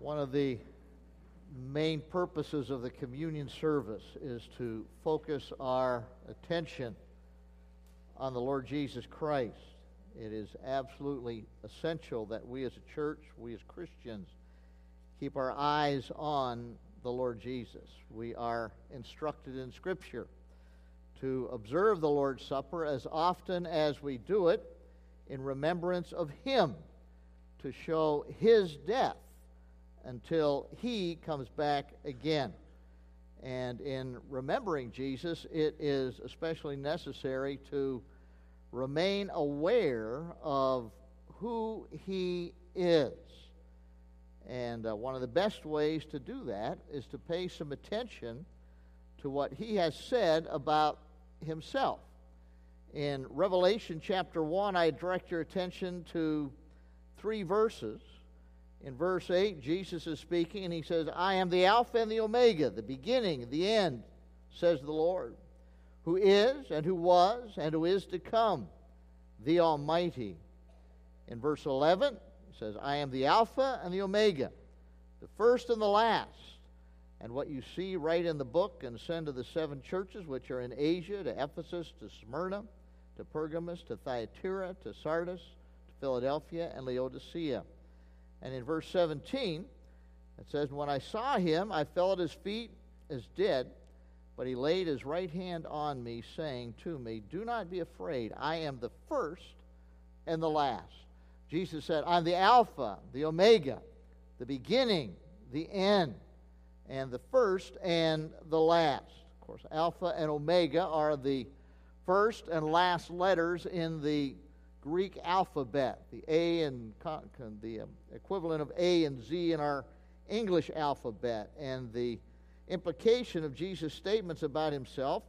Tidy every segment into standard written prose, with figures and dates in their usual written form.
One of the main purposes of the communion service is to focus our attention on the Lord Jesus Christ. It is absolutely essential that we as a church, we as Christians, keep our eyes on the Lord Jesus. We are instructed in Scripture to observe the Lord's Supper as often as we do it in remembrance of Him, to show His death until He comes back again. And in remembering Jesus, it is especially necessary to remain aware of who He is. And one of the best ways to do that is to pay some attention to what He has said about Himself. In Revelation chapter 1, I direct your attention to three verses. In verse 8, Jesus is speaking, and He says, I am the Alpha and the Omega, the beginning, the end, says the Lord, who is, and who was, and who is to come, the Almighty. In verse 11, He says, I am the Alpha and the Omega, the first and the last. And what you see, write in the book and send to the seven churches which are in Asia, to Ephesus, to Smyrna, to Pergamos, to Thyatira, to Sardis, to Philadelphia, and Laodicea. And in verse 17, it says, When I saw Him, I fell at His feet as dead, but He laid His right hand on me, saying to me, Do not be afraid, I am the first and the last. Jesus said, I'm the Alpha, the Omega, the beginning, the end, and the first and the last. Of course, Alpha and Omega are the first and last letters in the Greek alphabet, the A and the equivalent of A and Z in our English alphabet. And the implication of Jesus' statements about Himself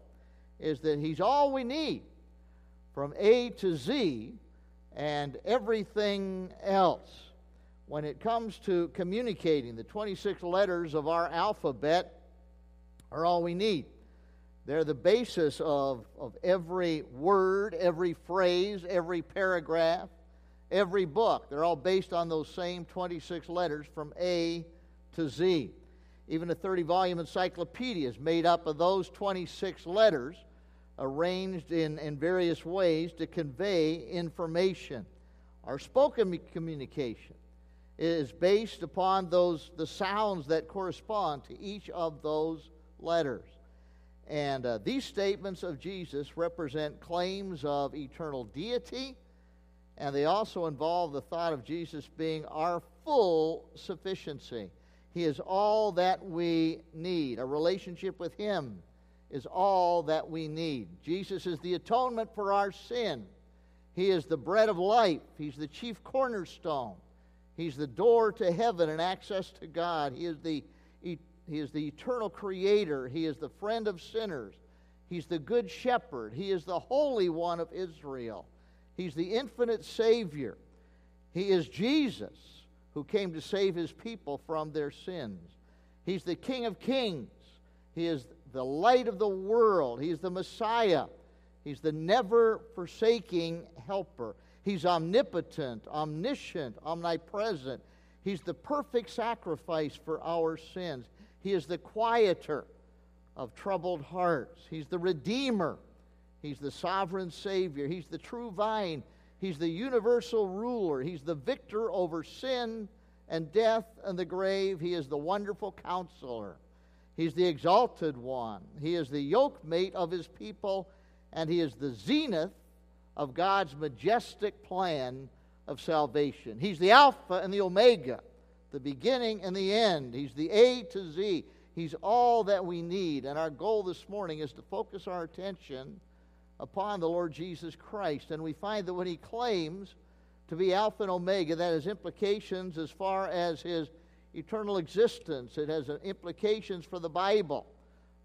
is that He's all we need from A to Z and everything else. When it comes to communicating, the 26 letters of our alphabet are all we need. They're the basis of every word, every phrase, every paragraph, every book. They're all based on those same 26 letters from A to Z. Even a 30-volume encyclopedia is made up of those 26 letters arranged in various ways to convey information. Our spoken communication is based upon the sounds that correspond to each of those letters. And these statements of Jesus represent claims of eternal deity, and they also involve the thought of Jesus being our full sufficiency. He is all that we need. A relationship with Him is all that we need. Jesus is the atonement for our sin. He is the bread of life. He's the chief cornerstone. He's the door to heaven and access to God. He is the eternal creator. He is the friend of sinners. He's the good shepherd. He is the Holy One of Israel. He's the infinite Savior. He is Jesus, who came to save His people from their sins. He's the King of kings. He is the light of the world. He's the Messiah. He's the never-forsaking helper. He's omnipotent, omniscient, omnipresent. He's the perfect sacrifice for our sins. He is the quieter of troubled hearts. He's the Redeemer. He's the sovereign Savior. He's the true vine. He's the universal ruler. He's the victor over sin and death and the grave. He is the wonderful counselor. He's the exalted one. He is the yoke-mate of His people, and He is the zenith of God's majestic plan of salvation. He's the Alpha and the Omega, the beginning and the end. He's the A to Z. He's all that we need. And our goal this morning is to focus our attention upon the Lord Jesus Christ. And we find that when He claims to be Alpha and Omega, that has implications as far as His eternal existence. It has implications for the Bible,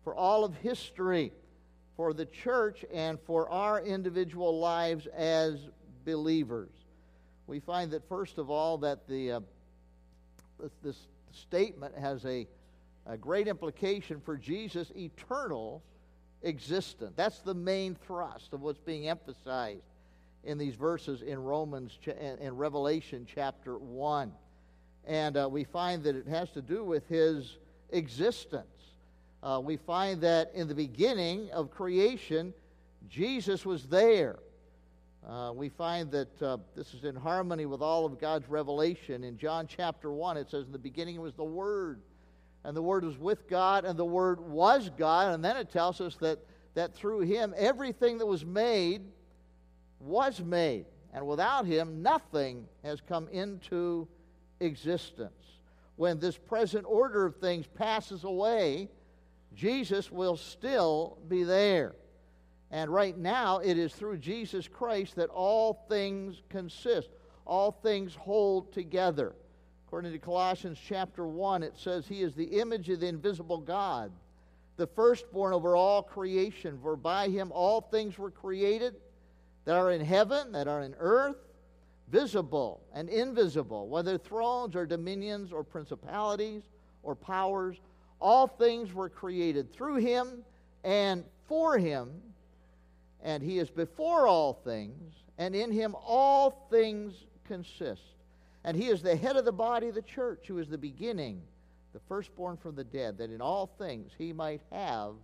for all of history, for the church, and for our individual lives as believers. We find that, first of all, that this statement has a great implication for Jesus' eternal existence. That's the main thrust of what's being emphasized in these verses in Revelation chapter 1. and we find that it has to do with his existence. We find that in the beginning of creation, Jesus was there. We find that this is in harmony with all of God's revelation. In John chapter 1, it says, in the beginning was the Word, and the Word was with God, and the Word was God. And then it tells us that through him, everything that was made, and without him, nothing has come into existence. When this present order of things passes away, Jesus will still be there. And right now, it is through Jesus Christ that all things consist, all things hold together. According to Colossians chapter 1, it says, he is the image of the invisible God, the firstborn over all creation, for by him all things were created that are in heaven, that are in earth, visible and invisible, whether thrones or dominions or principalities or powers. All things were created through him and for him, and he is before all things, and in him all things consist. And he is the head of the body of the church, who is the beginning, the firstborn from the dead, that in all things he might have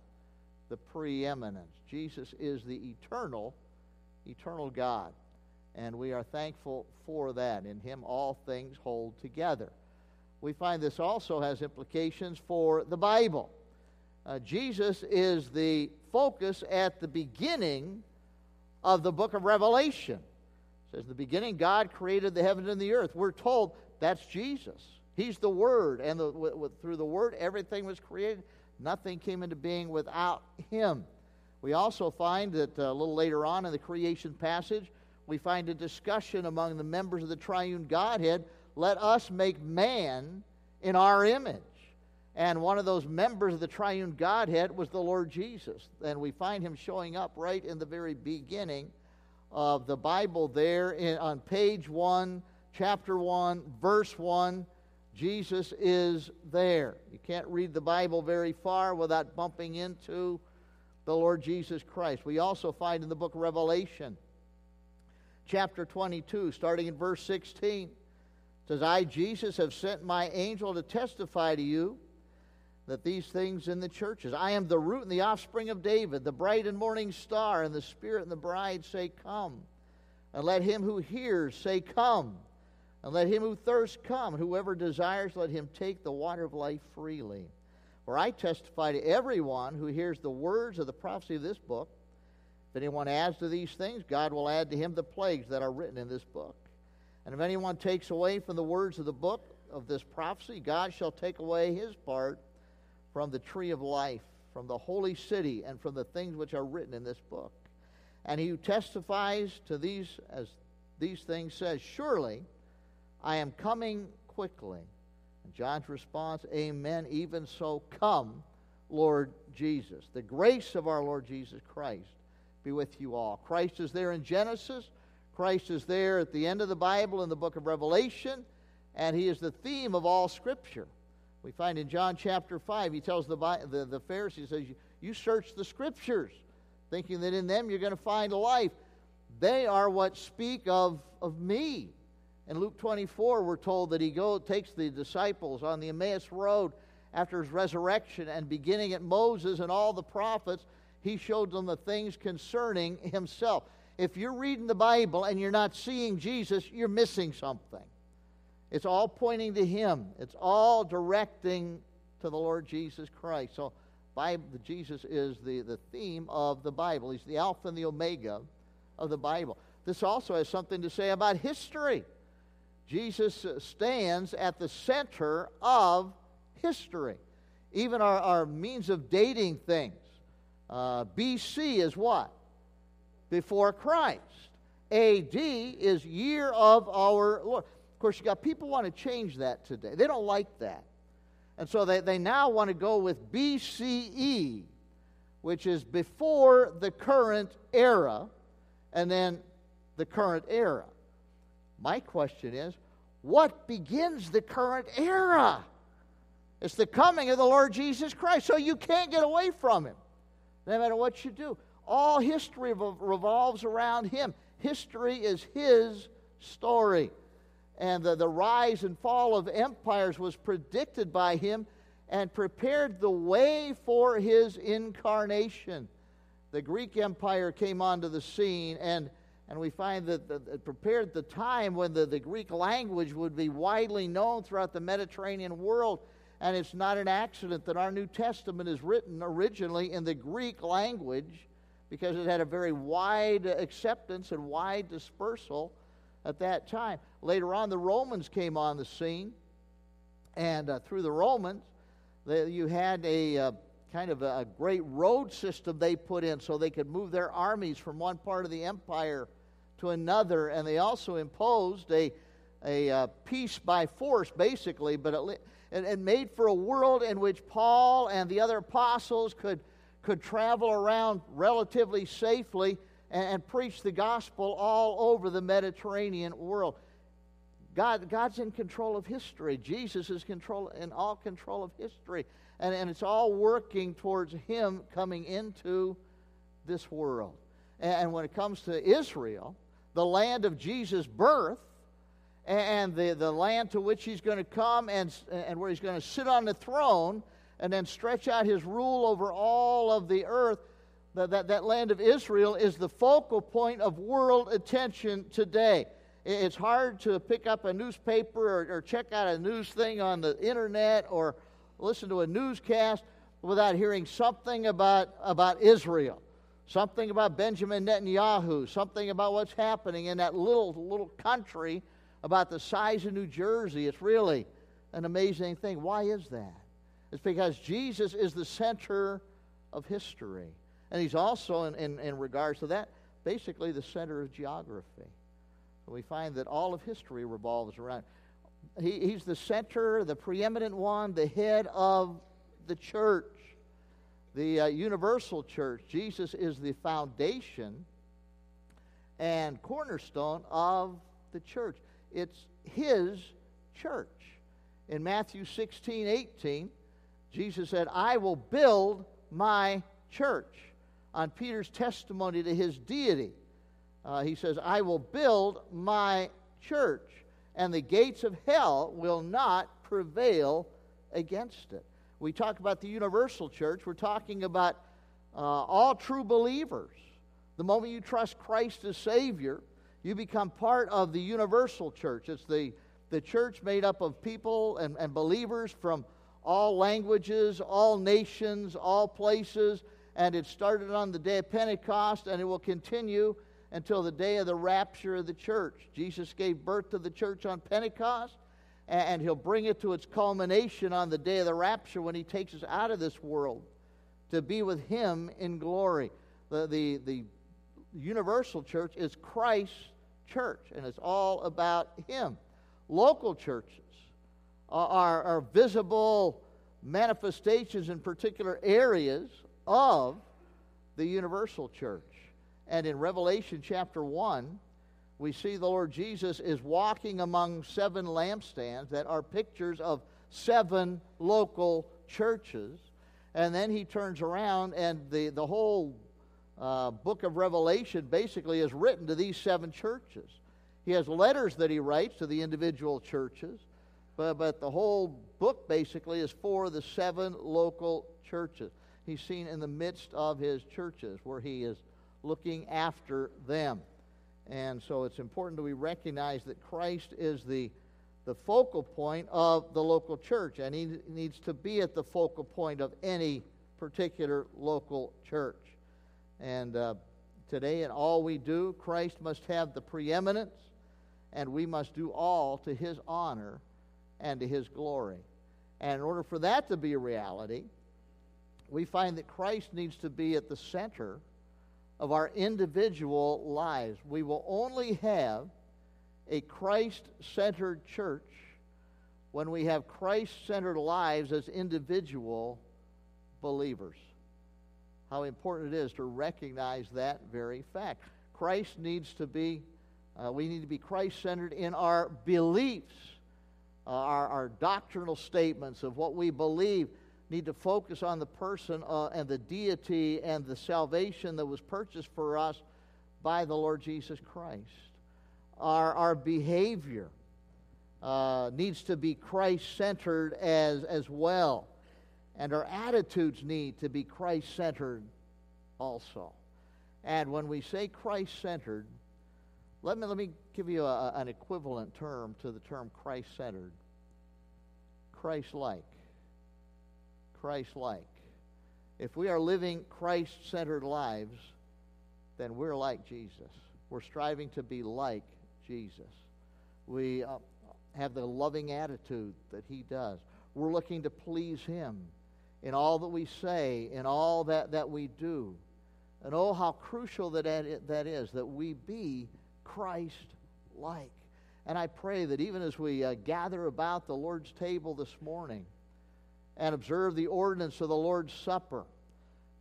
the preeminence. Jesus is the eternal God, and we are thankful for that. In him all things hold together. We find this also has implications for the Bible. Jesus is the focus at the beginning of the book of Revelation. It says, in the beginning, God created the heavens and the earth. We're told that's Jesus. He's the Word, and through the Word, everything was created. Nothing came into being without him. We also find that a little later on in the creation passage, we find a discussion among the members of the triune Godhead. Let us make man in our image. And one of those members of the triune Godhead was the Lord Jesus. And we find him showing up right in the very beginning of the Bible there on page 1, chapter 1, verse 1. Jesus is there. You can't read the Bible very far without bumping into the Lord Jesus Christ. We also find in the book of Revelation, chapter 22, starting in verse 16, it says, I, Jesus, have sent my angel to testify to you that these things in the churches. I am the root and the offspring of David, the bright and morning star, and the Spirit and the bride say, come. And let him who hears say, come. And let him who thirsts come. Whoever desires, let him take the water of life freely. For I testify to everyone who hears the words of the prophecy of this book. If anyone adds to these things, God will add to him the plagues that are written in this book. And if anyone takes away from the words of the book of this prophecy, God shall take away his part from the tree of life, from the holy city, and from the things which are written in this book. And he who testifies to these as these things says, surely I am coming quickly. And John's response, amen, even so come, Lord Jesus. The grace of our Lord Jesus Christ be with you all. Christ is there in Genesis. Christ is there at the end of the Bible in the book of Revelation, and he is the theme of all Scripture. We find in John chapter 5, he tells the Pharisees, he says, you search the Scriptures, thinking that in them you're going to find life. They are what speak of me. In Luke 24, we're told that he takes the disciples on the Emmaus road after his resurrection, and beginning at Moses and all the prophets, he showed them the things concerning himself. If you're reading the Bible and you're not seeing Jesus, you're missing something. It's all pointing to him. It's all directing to the Lord Jesus Christ. So Jesus is the theme of the Bible. He's the Alpha and the Omega of the Bible. This also has something to say about history. Jesus stands at the center of history. Even our means of dating things. B.C. is what? Before Christ. A.D. is year of our Lord. Of course, you got people want to change that today. They don't like that. And so they now want to go with BCE, which is before the current era, and then the current era. My question is, what begins the current era? It's the coming of the Lord Jesus Christ. So you can't get away from him, no matter what you do. All history revolves around him. History is his story. and the rise and fall of empires was predicted by him and prepared the way for his incarnation. The Greek Empire came onto the scene, and we find that it prepared the time when the Greek language would be widely known throughout the Mediterranean world. And it's not an accident that our New Testament is written originally in the Greek language, because it had a very wide acceptance and wide dispersal at that time. Later on, the Romans came on the scene, and through the Romans, you had a great road system they put in so they could move their armies from one part of the empire to another, and they also imposed a peace by force, basically, but it made for a world in which Paul and the other apostles could travel around relatively safely and preach the gospel all over the Mediterranean world. God's in control of history. Jesus is in all control of history. And it's all working towards him coming into this world. And when it comes to Israel, the land of Jesus' birth, and the land to which he's going to come and where he's going to sit on the throne and then stretch out his rule over all of the earth, that land of Israel is the focal point of world attention today. It's hard to pick up a newspaper or check out a news thing on the internet or listen to a newscast without hearing something about Israel, something about Benjamin Netanyahu, something about what's happening in that little country about the size of New Jersey. It's really an amazing thing. Why is that? It's because Jesus is the center of history. And he's also, in regards to that, basically the center of geography. We find that all of history revolves around. He's the center, the preeminent one, the head of the church, the universal church. Jesus is the foundation and cornerstone of the church. It's his church. In Matthew 16:18, Jesus said, "I will build my church," on Peter's testimony to his deity. He says, "I will build my church, and the gates of hell will not prevail against it." We talk about the universal church. We're talking about all true believers. The moment you trust Christ as Savior, you become part of the universal church. It's the church made up of people and believers from all languages, all nations, all places, and it started on the day of Pentecost, and it will continue until the day of the rapture of the church. Jesus gave birth to the church on Pentecost, and he'll bring it to its culmination on the day of the rapture when he takes us out of this world to be with him in glory. The universal church is Christ's church, and it's all about him. Local churches are visible manifestations in particular areas of the universal church. And in Revelation chapter 1, we see the Lord Jesus is walking among seven lampstands that are pictures of seven local churches. And then he turns around, and the whole book of Revelation basically is written to these seven churches. He has letters that he writes to the individual churches, but the whole book basically is for the seven local churches. He's seen in the midst of his churches where he is looking after them. And so it's important that we recognize that Christ is the focal point of the local church, and he needs to be at the focal point of any particular local church. And today in all we do, Christ must have the preeminence, and we must do all to his honor and to his glory. And in order for that to be a reality, we find that Christ needs to be at the center of our individual lives. We will only have a Christ-centered church when we have Christ-centered lives as individual believers. How important it is to recognize that very fact. Christ needs to be, we need to be Christ-centered in our beliefs. Our doctrinal statements of what we believe need to focus on the person and the deity and the salvation that was purchased for us by the Lord Jesus Christ. Our behavior needs to be Christ-centered as well. And our attitudes need to be Christ-centered also. And when we say Christ-centered, let me give you an equivalent term to the term Christ-centered. Christ-like. Christ-like. If we are living Christ-centered lives, then we're like Jesus. We're striving to be like Jesus. We have the loving attitude that he does. We're looking to please him in all that we say, in all that we do. And oh, how crucial that is, that we be Christ-like. And I pray that even as we gather about the Lord's table this morning and observe the ordinance of the Lord's Supper,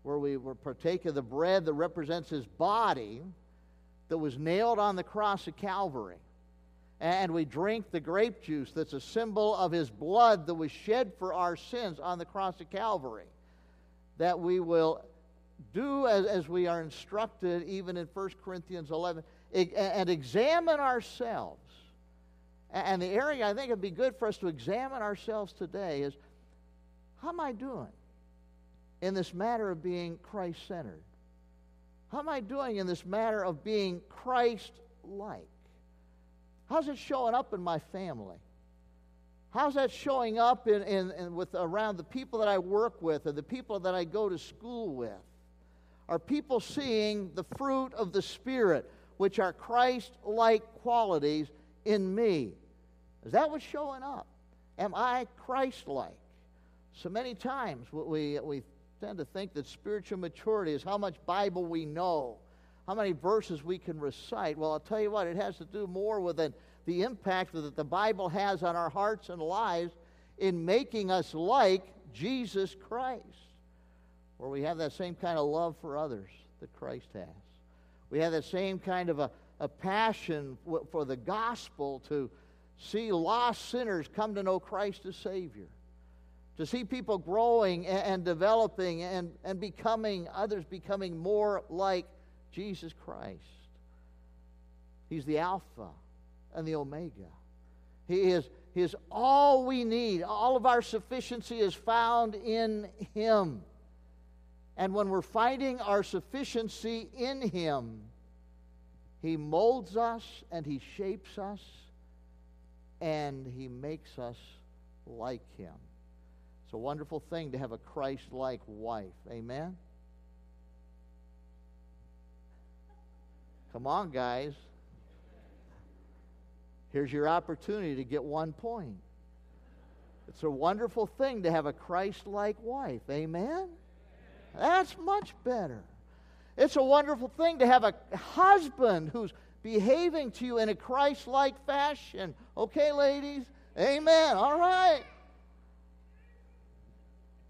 where we partake of the bread that represents his body that was nailed on the cross of Calvary, and we drink the grape juice that's a symbol of his blood that was shed for our sins on the cross of Calvary, that we will do as we are instructed even in 1 Corinthians 11, and examine ourselves. And the area I think it would be good for us to examine ourselves today is, how am I doing in this matter of being Christ-centered? How am I doing in this matter of being Christ-like? How's it showing up in my family? How's that showing up around the people that I work with or the people that I go to school with? Are people seeing the fruit of the Spirit, which are Christ-like qualities in me? Is that what's showing up? Am I Christ-like? So many times we tend to think that spiritual maturity is how much Bible we know, how many verses we can recite. Well, I'll tell you what, it has to do more with the impact that the Bible has on our hearts and lives in making us like Jesus Christ, where we have that same kind of love for others that Christ has. We have that same kind of a passion for the gospel, to see lost sinners come to know Christ as Savior, to see people growing and developing and becoming, others becoming more like Jesus Christ. He's the Alpha and the Omega. He is all we need. All of our sufficiency is found in him. And when we're finding our sufficiency in him, he molds us and he shapes us and he makes us like him. It's a wonderful thing to have a Christ-like wife. Amen? Come on, guys. Here's your opportunity to get one point. It's a wonderful thing to have a Christ-like wife. Amen? That's much better. It's a wonderful thing to have a husband who's behaving to you in a Christ-like fashion. Okay, ladies? Amen. All right.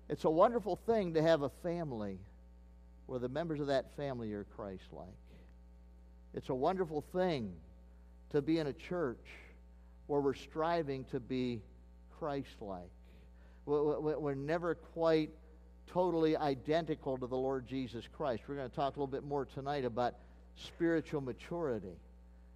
It's a wonderful thing to have a family where the members of that family are Christ-like. It's a wonderful thing to be in a church where we're striving to be Christ-like. We're never quite totally identical to the Lord Jesus Christ. We're going to talk a little bit more tonight about spiritual maturity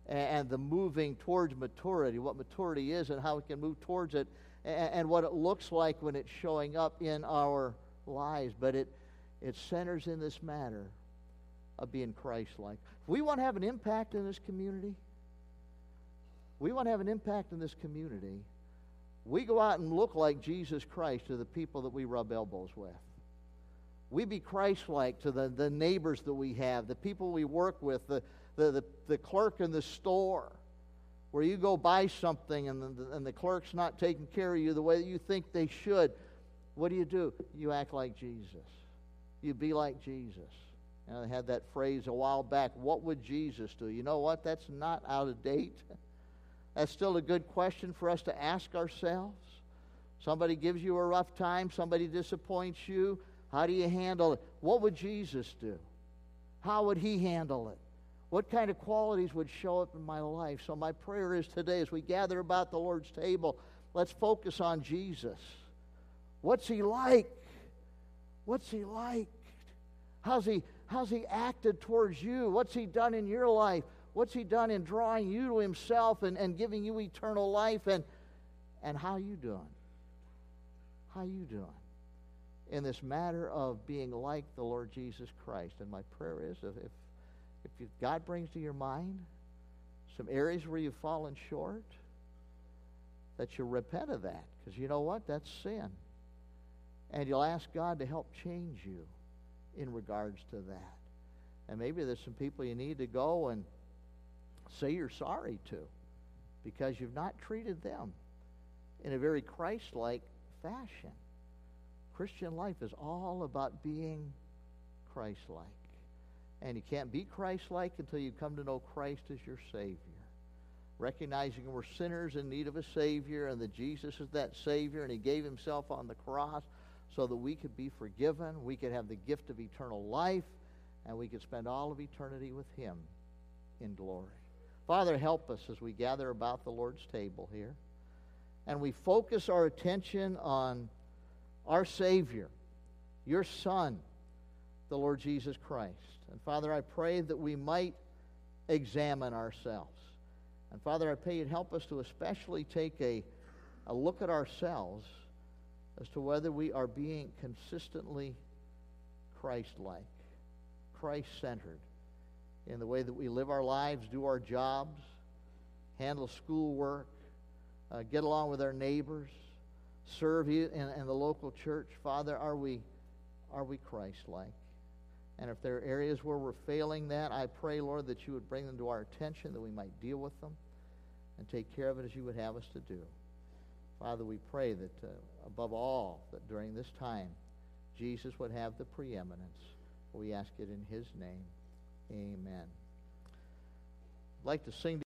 and the moving towards maturity, what maturity is and how we can move towards it, and what it looks like when it's showing up in our lives. But it centers in this matter of being Christ-like. If we want to have an impact in this community, we go out and look like Jesus Christ to the people that we rub elbows with. We be Christ-like to the neighbors that we have, the people we work with, the clerk in the store, where you go buy something and the clerk's not taking care of you the way that you think they should. What do? You act like Jesus. You be like Jesus. And I had that phrase a while back, what would Jesus do? You know what? That's not out of date. That's still a good question for us to ask ourselves. Somebody gives you a rough time. Somebody disappoints you. How do you handle it? What would Jesus do? How would he handle it? What kind of qualities would show up in my life? So my prayer is today, as we gather about the Lord's table, let's focus on Jesus. What's he like? What's he like? How's he acted towards you? What's he done in your life? What's he done in drawing you to himself and giving you eternal life? And And how you doing? How you doing in this matter of being like the Lord Jesus Christ? And my prayer is that if God brings to your mind some areas where you've fallen short, that you'll repent of that. Because you know what? That's sin. And you'll ask God to help change you in regards to that. And maybe there's some people you need to go and say you're sorry to, because you've not treated them in a very Christ-like fashion. Christian life is all about being Christ-like. And you can't be Christ-like until you come to know Christ as your Savior. Recognizing we're sinners in need of a Savior, and that Jesus is that Savior, and He gave Himself on the cross so that we could be forgiven, we could have the gift of eternal life, and we could spend all of eternity with Him in glory. Father, help us as we gather about the Lord's table here, and we focus our attention on our Savior, your Son, the Lord Jesus Christ. And Father, I pray that we might examine ourselves. And Father, I pray you'd help us to especially take a look at ourselves as to whether we are being consistently Christ-like, Christ-centered in the way that we live our lives, do our jobs, handle schoolwork, get along with our neighbors, serve in the local church. Father, are we Christ-like? And if there are areas where we're failing that, I pray, Lord, that you would bring them to our attention, that we might deal with them and take care of it as you would have us to do. Father, we pray that above all, that during this time, Jesus would have the preeminence. We ask it in his name. Amen. I'd like to sing